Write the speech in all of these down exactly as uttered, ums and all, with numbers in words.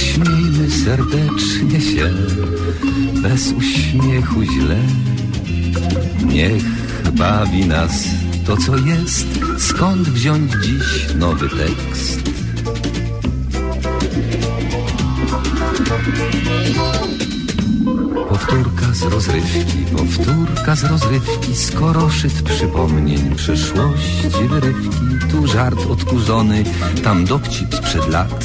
śmiejmy serdecznie się, bez uśmiechu źle. Niech bawi nas to, co jest, skąd wziąć dziś nowy tekst. Powtórka z rozrywki, powtórka z rozrywki, skoro szyt przypomnień, przyszłości wyrywki. Tu żart odkurzony, tam dowcip sprzed lat,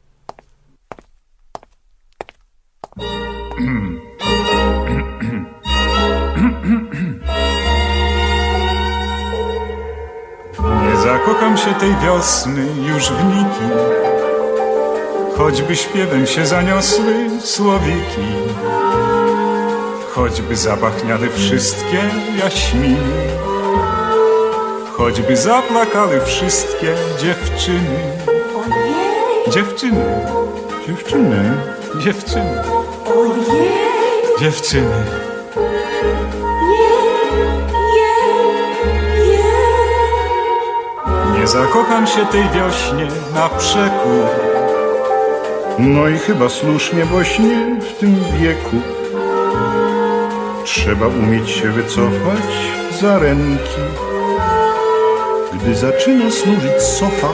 Zakocham się tej wiosny już w niki, choćby śpiewem się zaniosły słowiki, choćby zapachniały wszystkie jaśminy, choćby zaplakały wszystkie dziewczyny. Dziewczyny, dziewczyny, dziewczyny, dziewczyny. Nie zakocham się tej wiośnie na przekór, no i chyba słusznie, bośnie w tym wieku trzeba umieć się wycofać za ręki, gdy zaczyna służyć sofa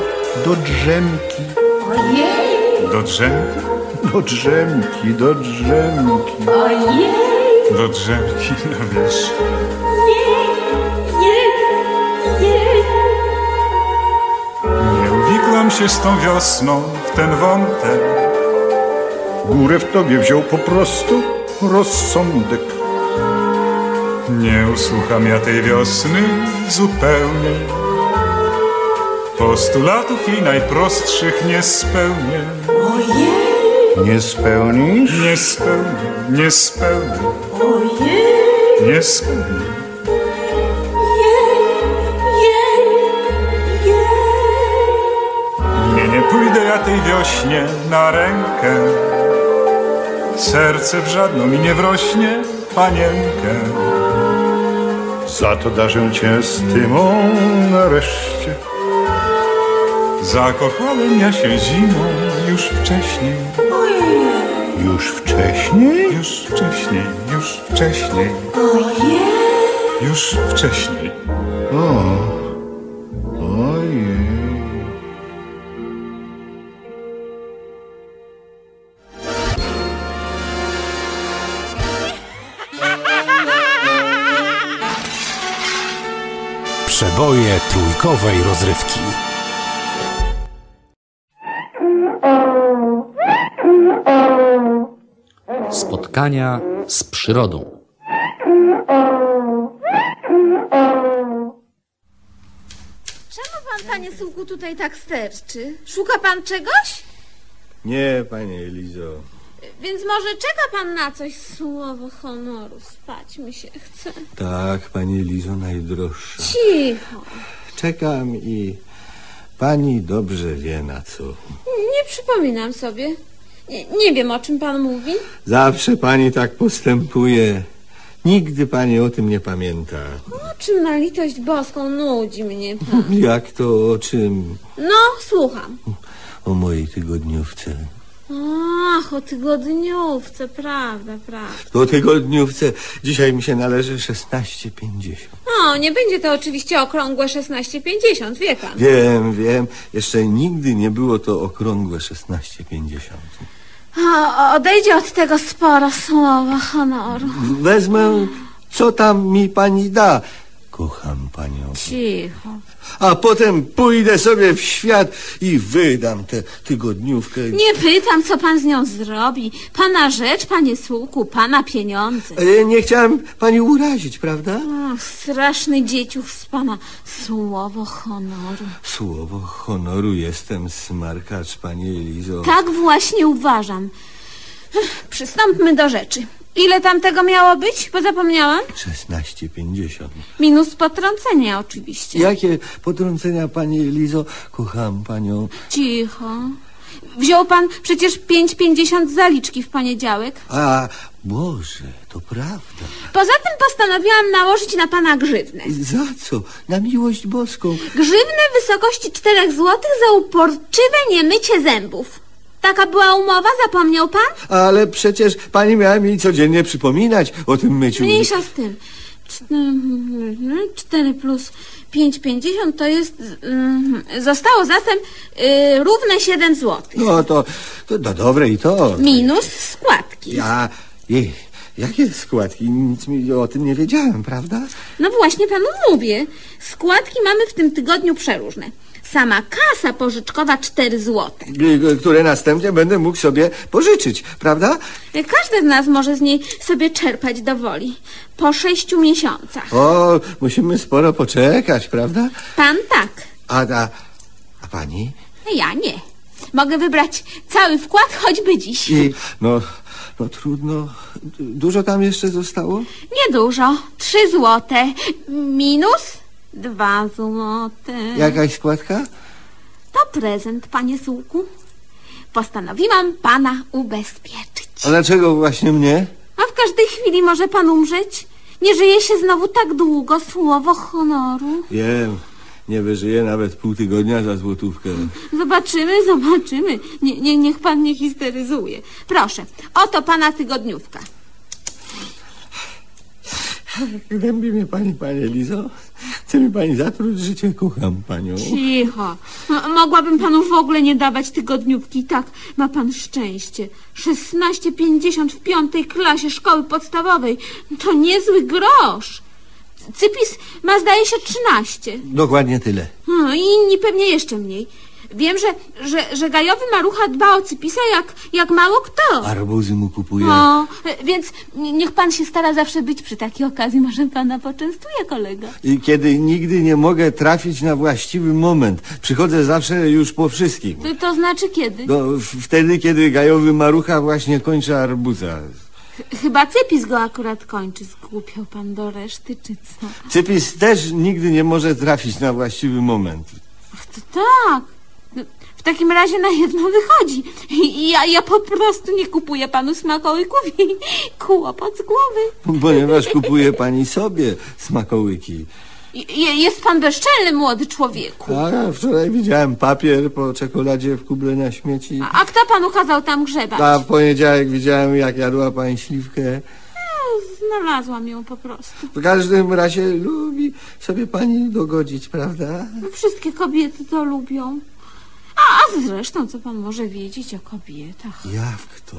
do drzemki. Ojej! Do drzemki? Do drzemki, do drzemki. Ojej! Do drzemki, no wiesz. Wikłam się z tą wiosną w ten wątek, górę w tobie wziął po prostu rozsądek. Nie usłucham ja tej wiosny zupełnie, postulatów jej najprostszych nie spełnię. Ojej! Nie spełnisz? Nie spełnię, nie spełnię. Ojej! Nie spełnię. Pójdę ja tej wiośnie na rękę, serce w żadną mi nie wrośnie, panienkę. Za to darzę cię z tymą nareszcie, zakochałem ja się zimą już wcześniej. Ojej! Już wcześniej? Już wcześniej, już wcześniej. Ojej! Już wcześniej. O. Przeboje trójkowej rozrywki. Spotkania z przyrodą. pan, panie Sułku, tutaj tak sterczy? Szuka pan czegoś? Nie, panie Elizo. Więc może czeka pan na coś? Słowo honoru, spać mi się chce. Tak, pani Elizo, najdroższa. Cicho. Czekam i pani dobrze wie na co. Nie przypominam sobie. Nie, nie wiem, o czym pan mówi. Zawsze pani tak postępuje. Nigdy pani o tym nie pamięta. O czym, na litość boską, nudzi mnie pan. Jak to o czym? No, słucham. O mojej tygodniówce. Ach, o tygodniówce, prawda, prawda. O tygodniówce. Dzisiaj mi się należy szesnaście pięćdziesiąt. O, nie będzie to oczywiście okrągłe szesnaście pięćdziesiąt, wie pan. Wiem, wiem. Jeszcze nigdy nie było to okrągłe szesnaście pięćdziesiąt. O, odejdzie od tego sporo słowa honoru. Wezmę, co tam mi pani da. Kocham panią. Cicho. A potem pójdę sobie w świat i wydam tę tygodniówkę. Nie pytam, co pan z nią zrobi. Pana rzecz, panie Sułku, pana pieniądze. E, nie chciałem pani urazić, prawda? Ach, straszny dzieciuch z pana. Słowo honoru. Słowo honoru, jestem smarkacz, pani Elizo. Tak właśnie uważam. Przystąpmy do rzeczy. Ile tam tego miało być? Bo zapomniałam. szesnaście pięćdziesiąt. Minus potrącenia oczywiście. Jakie potrącenia, pani Elizo? Kocham panią. Cicho. Wziął pan przecież pięć pięćdziesiąt zaliczki w poniedziałek. A, Boże, to prawda. Poza tym postanowiłam nałożyć na pana grzywnę. Za co? Na miłość boską. Grzywnę w wysokości czterech złotych za uporczywe niemycie zębów. Taka była umowa, zapomniał pan? Ale przecież pani miała mi codziennie przypominać o tym myciu. Mniejsza z tym. Cztery plus pięć pięćdziesiąt to jest... Zostało zatem y, równe siedem złotych. No to, to, to dobre i to... Minus składki. Ja... Jej. Jakie składki? Nic mi o tym nie wiedziałem, prawda? No właśnie panu mówię. Składki mamy w tym tygodniu przeróżne. Sama kasa pożyczkowa cztery złote. Które następnie będę mógł sobie pożyczyć, prawda? Każdy z nas może z niej sobie czerpać do woli. Po sześciu miesiącach. O, musimy sporo poczekać, prawda? Pan tak. A, a, a pani? Ja nie. Mogę wybrać cały wkład, choćby dziś. I, no... No trudno. Dużo tam jeszcze zostało? Niedużo. Trzy złote. Minus dwa złote. Jakaś składka? To prezent, panie Sułku. Postanowiłam pana ubezpieczyć. A dlaczego właśnie mnie? A w każdej chwili może pan umrzeć. Nie żyje się znowu tak długo, słowo honoru. Wiem. Nie wyżyje nawet pół tygodnia za złotówkę. Zobaczymy, zobaczymy. Nie, nie, niech pan nie histeryzuje. Proszę, oto pana tygodniówka. Gnębi mnie pani, panie Elizo. Chce mi pani zatruć życie, kocham panią. Cicho. M- mogłabym panu w ogóle nie dawać tygodniówki. Tak, ma pan szczęście. szesnaście pięćdziesiąt w piątej klasie szkoły podstawowej. To niezły grosz. Cypis ma, zdaje się, trzynaście. Dokładnie tyle. No i inni pewnie jeszcze mniej. Wiem, że, że, że Gajowy Marucha dba o Cypisa jak, jak mało kto. Arbuzy mu kupuje. No, więc niech pan się stara zawsze być przy takiej okazji. Może pana poczęstuje kolega. I kiedy nigdy nie mogę trafić na właściwy moment. Przychodzę zawsze już po wszystkim. To, to znaczy kiedy? No, wtedy, kiedy Gajowy Marucha właśnie kończy arbuza. Chyba Cypis go akurat kończy. Zgłupiał pan do reszty, czy co? Cypis też nigdy nie może trafić na właściwy moment. Ach, to tak. W takim razie na jedno wychodzi. I ja, ja po prostu nie kupuję panu smakołyków i kłopot z głowy. Ponieważ kupuje pani sobie smakołyki. Jest pan bezczelny, młody człowieku. A, wczoraj widziałem papier po czekoladzie w kuble na śmieci. A, a kto panu kazał tam grzebać? A w poniedziałek widziałem, jak jadła pani śliwkę. Znalazłam ją po prostu. W każdym razie lubi sobie pani dogodzić, prawda? Wszystkie kobiety to lubią. A, a zresztą, co pan może wiedzieć o kobietach? Jak to?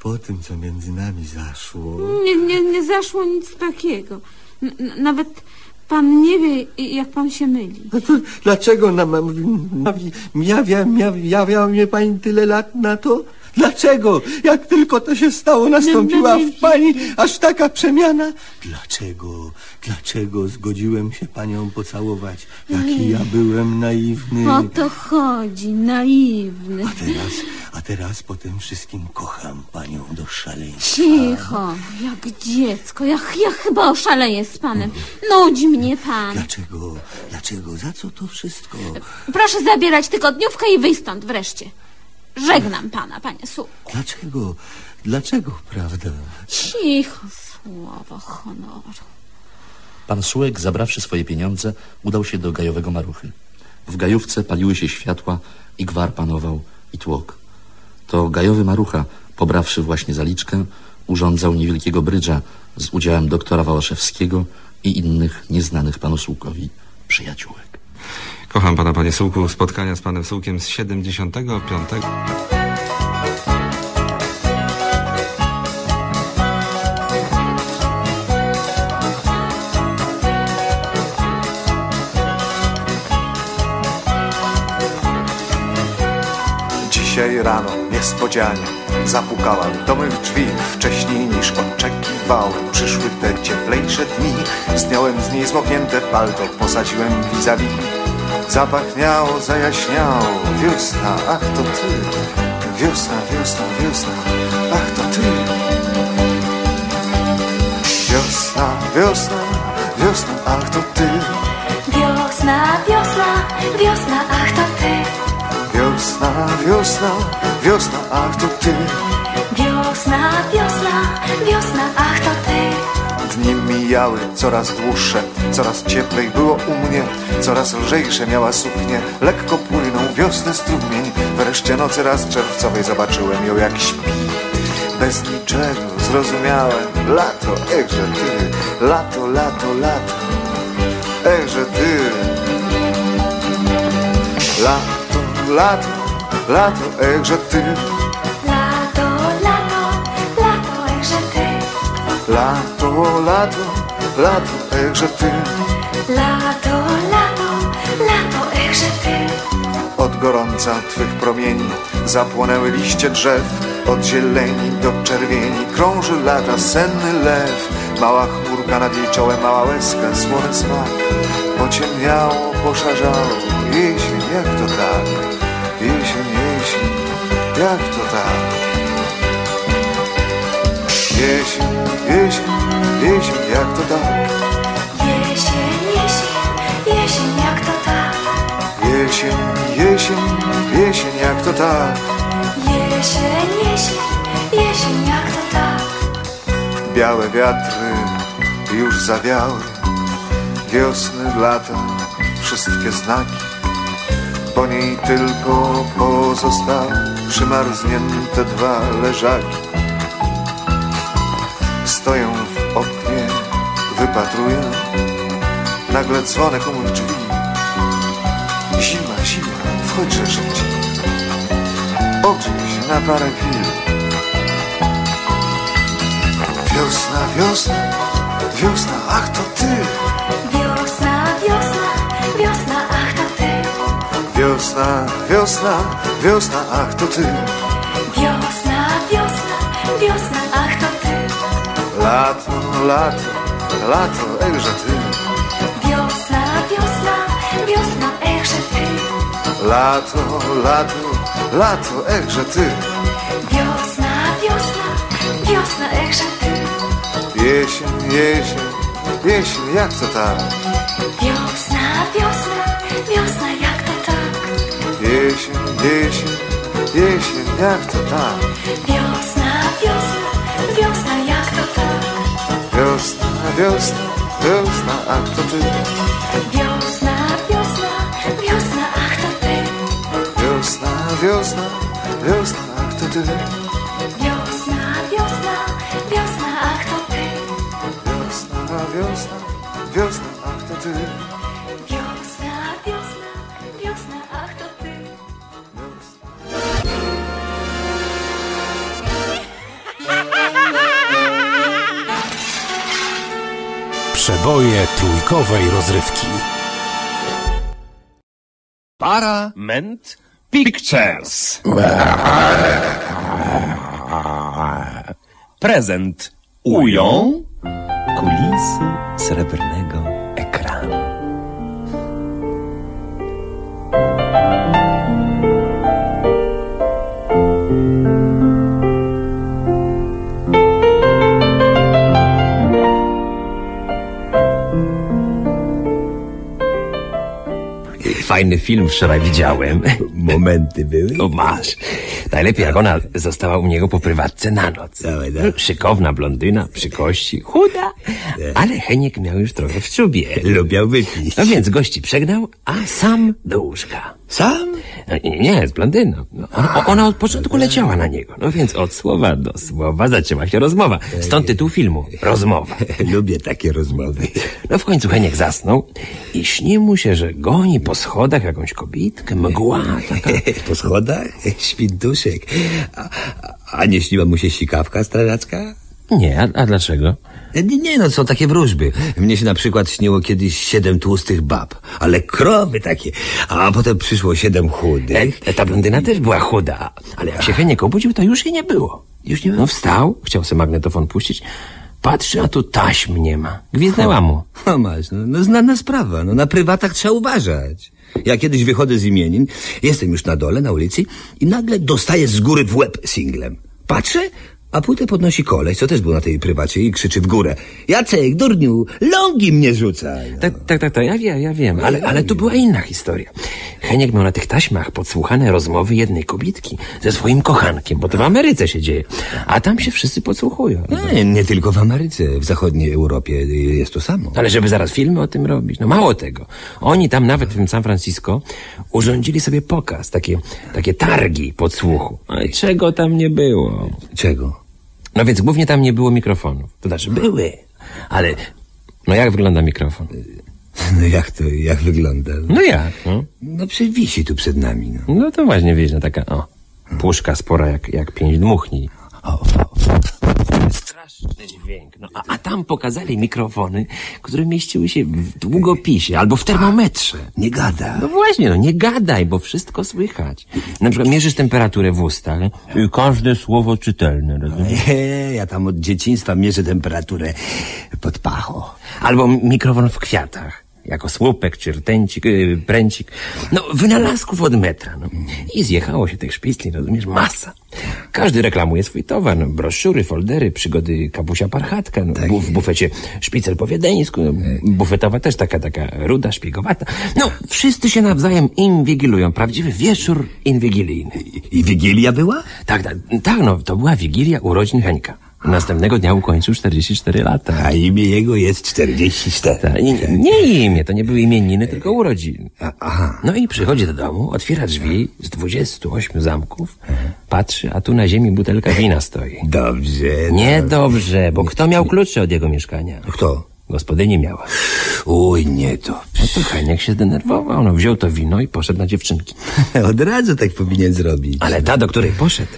Po tym, co między nami zaszło... Nie, nie, nie zaszło nic takiego. N- nawet... Pan nie wie, jak pan się myli. No to dlaczego nam, nam, nam, miawia, miawia, miawia mnie pani tyle lat na to? Dlaczego? Jak tylko to się stało, nastąpiła w pani aż taka przemiana. Dlaczego? Dlaczego zgodziłem się panią pocałować? Jaki ja byłem naiwny. O to chodzi, naiwny. A teraz, a teraz po tym wszystkim kocham panią do szaleństwa. Cicho, jak dziecko. Ja, ja chyba oszaleję z panem. Nudzi mnie pan. Dlaczego? Dlaczego? Za co to wszystko? Proszę zabierać tygodniówkę i wyjść stąd wreszcie. Żegnam pana, panie Su. Dlaczego? Dlaczego, prawda? Cicho, słowo honoru. Pan Sułek, zabrawszy swoje pieniądze, udał się do gajowego Maruchy. W gajówce paliły się światła i gwar panował i tłok. To gajowy Marucha, pobrawszy właśnie zaliczkę, urządzał niewielkiego brydża z udziałem doktora Wałaszewskiego i innych nieznanych panu Sułkowi przyjaciółek. Kocham pana, panie Sułku. Spotkania z panem Sułkiem z siedemdziesiątego piątego. Dzisiaj rano niespodzianie zapukała do mych drzwi. Wcześniej niż oczekiwałem przyszły te cieplejsze dni. Zdjąłem z niej zmoknięte palto, posadziłem vis-a-vis. Zapachniało, zajaśniało, wiosna, ach to ty. Wiosna, wiosna, wiosna, ach to ty. Wiosna, wiosna, wiosna, ach to ty. Wiosna, wiosna, wiosna, ach to ty. Wiosna, wiosna, wiosna, ach to ty. Wiosna, wiosna, wiosna, ach to ty. Dni mijały coraz dłuższe, coraz cieplej było u mnie, coraz lżejsze miała suknię, lekko płynął wiosny strumień. Wreszcie nocy raz czerwcowej zobaczyłem ją jak śpi. Bez niczego zrozumiałem, lato, echże ty, lato, lato, lato, echże ty. Lato, lato, lato, echże ty. Lato, lato, lato, echże ty. Lato, lato, lato, echże ty. Lato, lato, lato, echże ty. Od gorąca twych promieni zapłonęły liście drzew. Od zieleni do czerwieni krąży lata senny lew. Mała chmurka nad jej czołem, mała łezka, słony smak. Pociemniało, poszarzało, jesień, jak to tak? Jesień, jesień, jak to tak? Jesień, jesień, jesień, jak to tak? Jesień, jesień, jesień, jak to tak? Jesień, jesień, jesień, jak to tak? Jesień, jesień, jesień, jak to tak? Białe wiatry już zawiały, wiosny, lata, wszystkie znaki. Po niej tylko pozostały przymarznięte dwa leżaki. Stoję w oknie, wypatruję, nagle dzwonek u mych drzwi. Zima, zima, wchodźże szybciej, ogrzej się na parę chwil. Wiosna, wiosna, wiosna, ach to ty. Wiosna, wiosna, wiosna, ach to ty. Wiosna, wiosna, wiosna, ach to ty. Wiosna, wiosna, wiosna, ach to ty. Lato, lato, lato, echże ty. Wiosna, wiosna, wiosna, echże ty. Lato, lato, lato, echże ty. Wiosna, wiosna, wiosna, echże ty. Jesień, jesień, jesień, jak to tak? Wiosna, wiosna, wiosna, jak to tak? Jesień, jesień, jesień, jak to tak? Wiosna, wiosna, wiosna, jak to tak? Wiosna, wiosna, wiosna, ach to ty. Wiosna, wiosna, wiosna, ach to ty. Wiosna, wiosna, wiosna, ach to ty. Wiosna, wiosna, wiosna, ach to ty. Wiosna, wiosna, wiosna, ach to ty. Wiosna, wiosna, wiosna, ach to ty. Przeboje trójkowej rozrywki. Parament Pictures. Prezent ują kulisy srebrnego ekranu. Fajny film wczoraj widziałem. Momenty były? O, masz. Najlepiej jak ona została u niego po prywatce na noc. Szykowna blondyna, przy kości, chuda. Ale Heniek miał już trochę w czubie. Lubiał wypić. No więc gości przegnał, a sam do łóżka. Sam? Nie, nie, z blondyną. No, ona, ona od początku leciała na niego. No więc od słowa do słowa zaczęła się rozmowa. Stąd tytuł filmu. Rozmowa. Lubię takie rozmowy. No w końcu Heniek zasnął i śni mu się, że goni po schodach jakąś kobietkę. Mgła taka. Po schodach? Świntuszek. A, a nie śniła mu się sikawka strażacka? Nie, a, a dlaczego? Nie no, są takie wróżby. Mnie się na przykład śniło kiedyś siedem tłustych bab, ale krowy takie. A potem przyszło siedem chudych. E, ta blondyna też była chuda, ale jak się Heniek obudził, to już jej nie było. Już nie było? No wstał, chciał sobie magnetofon puścić. Patrzy, a tu taśm nie ma. Gwizdnęła mu. No masz, no, no znana sprawa. No na prywatach trzeba uważać. Ja kiedyś wychodzę z imienin, jestem już na dole, na ulicy i nagle dostaję z góry w łeb singlem. Patrzę, a płytę podnosi koleś, co też był na tej prywacie i krzyczy w górę. Jacek, durniu, longi mnie rzucaj. No. Tak, tak, tak, tak, ja wiem, ja wiem, ale, ale tu była inna historia. Heniek miał na tych taśmach podsłuchane rozmowy jednej kobietki ze swoim kochankiem, bo to w Ameryce się dzieje, a tam się wszyscy podsłuchują. Nie, nie tylko w Ameryce, w zachodniej Europie jest to samo. Ale żeby zaraz filmy o tym robić, no mało tego. Oni tam nawet w San Francisco urządzili sobie pokaz, takie, takie targi podsłuchu. Ale czego tam nie było? Czego? No więc głównie tam nie było mikrofonów. To znaczy były, ale... No jak wygląda mikrofon? No jak to, jak wygląda? No jak? No, no wisi tu przed nami. No, no to właśnie wiesz, no taka, o, puszka spora jak, jak pięć dmuchni. O, straszny dźwięk. No, a, a tam pokazali mikrofony, które mieściły się w długopisie albo w termometrze. Nie gadaj. No właśnie, no nie gadaj, bo wszystko słychać. Na przykład mierzysz temperaturę w ustach i każde słowo czytelne, rozumiesz? Eee, ja tam od dzieciństwa mierzę temperaturę pod pachą. Albo mikrofon w kwiatach. Jako słupek, czy rtęcik, yy, pręcik. No, wynalazków od metra, no. I zjechało się tych szpicli, rozumiesz, masa. Każdy reklamuje swój towar, no, broszury, foldery, przygody Kapusia Parchatka, no, tak bu w bufecie szpicel po wiedeńsku, no, bufetowa też taka, taka ruda, szpiegowata. No, wszyscy się nawzajem inwigilują, prawdziwy wieczór inwigilijny. I, i wigilia była? Tak, tak, tak, no, to była wigilia urodzin Henka. Następnego dnia ukończył czterdzieści cztery lata. A imię jego jest czterdzieści cztery. Ta, nie, nie imię, to nie były imieniny, tylko urodziny. Aha. No i przychodzi do domu, otwiera drzwi z dwudziestu ośmiu zamków, patrzy, a tu na ziemi butelka wina stoi. Dobrze. Nie dobrze, dobrze, bo kto miał klucze od jego mieszkania? Kto? Gospodyni miała. Uj, nie to. No to Heniek się zdenerwował. No, wziął to wino i poszedł na dziewczynki. Od razu tak powinien zrobić. Ale ta, do której poszedł,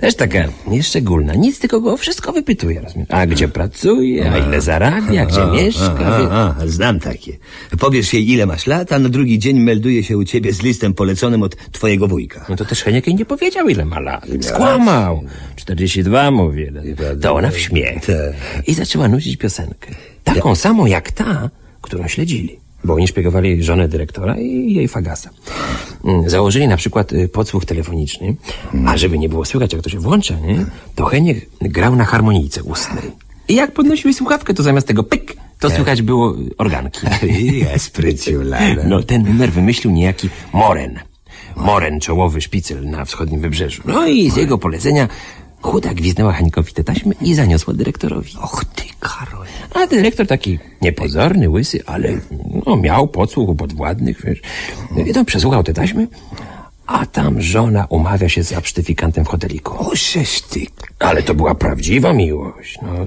też taka nieszczególna. Nic, tylko go wszystko wypytuje. A gdzie pracuje, a ile zarabia, gdzie mieszka. A, a, znam takie. Powiesz jej, ile masz lat, a na drugi dzień melduje się u ciebie z listem poleconym od twojego wujka. No to też Heniek jej nie powiedział, ile ma lat. Skłamał. czterdzieści dwa, mówi. To ona w śmiech. I zaczęła nucić piosenkę. Taką samą jak ta, którą śledzili. Bo oni szpiegowali żonę dyrektora i jej fagasa. Założyli na przykład podsłuch telefoniczny, a żeby nie było słychać, jak to się włącza, nie? To Heniek grał na harmonijce ustnej. I jak podnosił słuchawkę, to zamiast tego pyk, to słychać było organki. Ja spryciulane. No ten numer wymyślił niejaki Moren. Moren, czołowy szpicel na wschodnim wybrzeżu. No i z jego polecenia chuda gwizdnęła Henikowi te taśmy i zaniosła dyrektorowi. Och ty, Karol. A dyrektor taki niepozorny, łysy, ale no, miał podsłuch u podwładnych, wiesz. I to przesłuchał te taśmy, a tam żona umawia się z absztyfikantem w hoteliku. O, sześć ty, Ale to była prawdziwa miłość. No.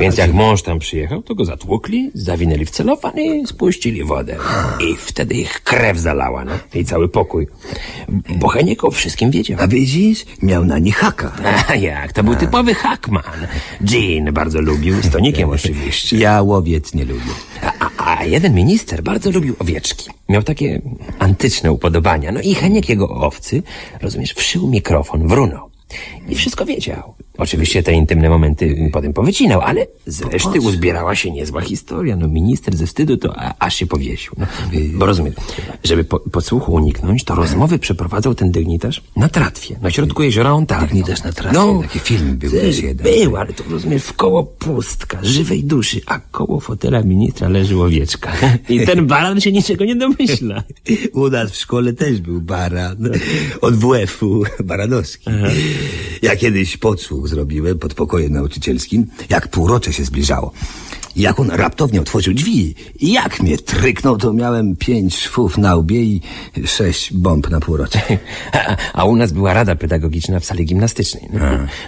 Więc jak mąż tam przyjechał, to go zatłukli, zawinęli w celofan i spuścili wodę. I wtedy ich krew zalała, no. I cały pokój. Bochenek o wszystkim wiedział. A widzisz, miał na nich haka. A jak, to był A. typowy hakman. Gin bardzo lubił, z tonikiem oczywiście. Ja łowiec nie lubię. A, a jeden minister bardzo lubił owieczki. Miał takie antyczne upodobania. No i Heniek jego owcy, rozumiesz, wszył mikrofon w runo. I wszystko wiedział. Oczywiście te intymne momenty potem powycinał, ale z reszty uzbierała się niezła historia. No minister ze wstydu to a, aż się powiesił. No, bo rozumiem, żeby po, podsłuchu uniknąć, to rozmowy przeprowadzał ten dygnitarz na tratwie, na środku jeziora Ontario. Dygnitarz na tratwie, no, taki film był też jeden. Był, ale to rozumiesz, w koło pustka, żywej duszy, a koło fotela ministra leży łowieczka. I ten baran się niczego nie domyśla. U nas w szkole też był baran. Od W F u, Baranowski. Aha. Ja kiedyś podsłuch zrobiłem pod pokojem nauczycielskim, jak półrocze się zbliżało. Jak on raptownie otworzył drzwi i jak mnie tryknął, to miałem pięć szwów na łbie i sześć bomb na półrocze. A, a u nas była rada pedagogiczna w sali gimnastycznej. No,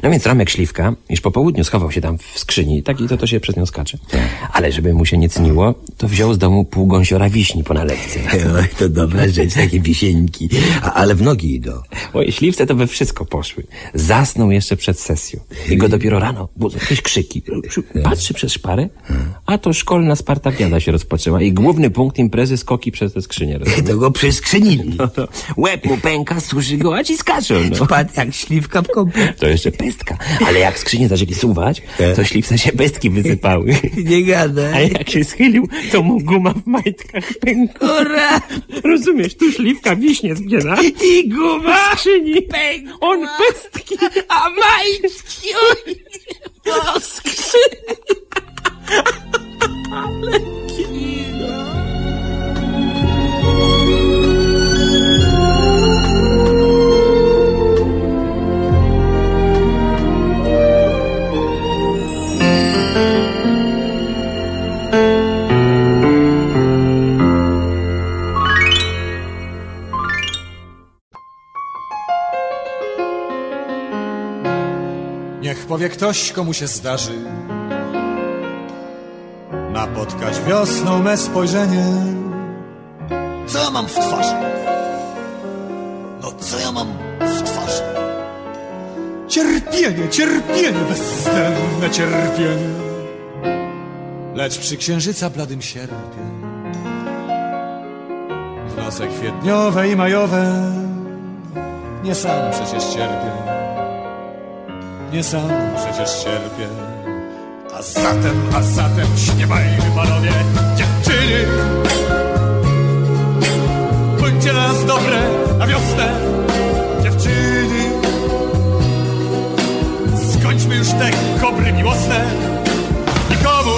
no więc Romek Śliwka już po południu schował się tam w skrzyni, tak i to, to się przez nią skacze. Ale żeby mu się nie cniło, to wziął z domu pół gąsiora wiśni po nalepce. Oj, to dobra rzecz, takie wisieńki. A, ale w nogi idą. Oj, Śliwce to we wszystko poszły. Zasnął jeszcze przed sesją i go dopiero rano budzą jakieś krzyki. Patrzy przez szparę, a to szkolna spartakiada się rozpoczęła i główny punkt imprezy skoki przez tę skrzynię. To go przeskrzynili. No, no. Łeb mu pęka, suszy go, a ci skaczą. No. Wpadł jak śliwka w kąpie. To jeszcze pestka. Ale jak skrzynię zaczęli suwać, to śliwce się pestki wysypały. Nie gadaj. A jak się schylił, to mu guma w majtkach pękora. Rozumiesz, tu śliwka wiśnie zbiera. I guma w skrzyni. Pękła. On pestki, a majtki. Oj, o skrzyni. Ale kino. Niech powie ktoś, komu się zdarzy napotkać wiosną me spojrzenie. Co ja mam w twarzy? No co ja mam w twarzy? Cierpienie, cierpienie, bezdenne cierpienie. Lecz przy księżyca bladym sierpie, w noce kwietniowe i majowe, nie sam przecież cierpię, nie sam przecież cierpię. A zatem, a zatem śpiewajmy, panowie, dziewczyny. Bądźcie dla nas dobre na wiosnę, dziewczyny. Skończmy już te kobry miłosne. Nikomu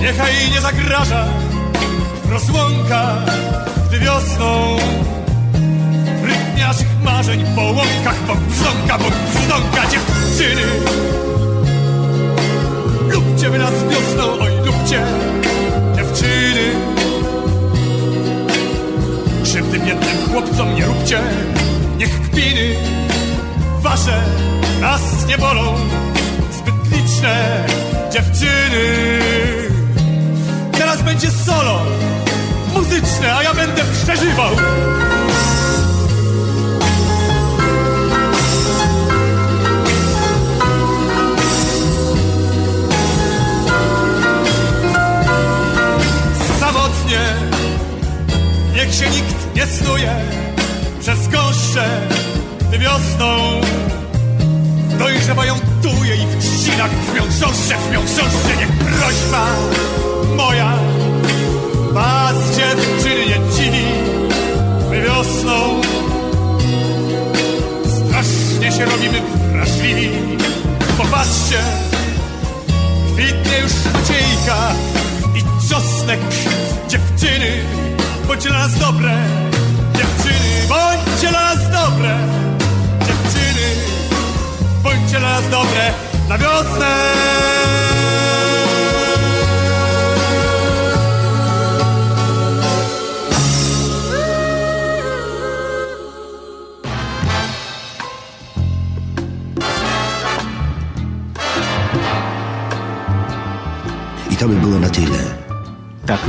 niechaj nie zagraża rozłąka, gdy wiosną w rytmie naszych marzeń po łąkach, bok brzdąka, bok brzdąka, dziewczyny. Lubcie wy nas wiosną, oj lubcie, dziewczyny. Krzywdy biednym chłopcom nie róbcie, niech kpiny wasze nas nie bolą, zbyt liczne dziewczyny. Teraz będzie solo muzyczne, a ja będę przeżywał. Niech się nikt nie snuje przez gąszcze, gdy wiosną dojrzewają tuje i w trzcinach brzmią chrząszcze, brzmią chrząszcze. Niech prośba moja was, dziewczyny, nie dziwi, my wiosną strasznie się robimy wrażliwi. Popatrzcie, kwitnie już maciejka i czosnek, dziewczyny. Bądźcie dla nas dobre, dziewczyny, bądźcie dla nas dobre, dziewczyny, bądźcie dla nas dobre na wiosnę. to by było na tyle. Tak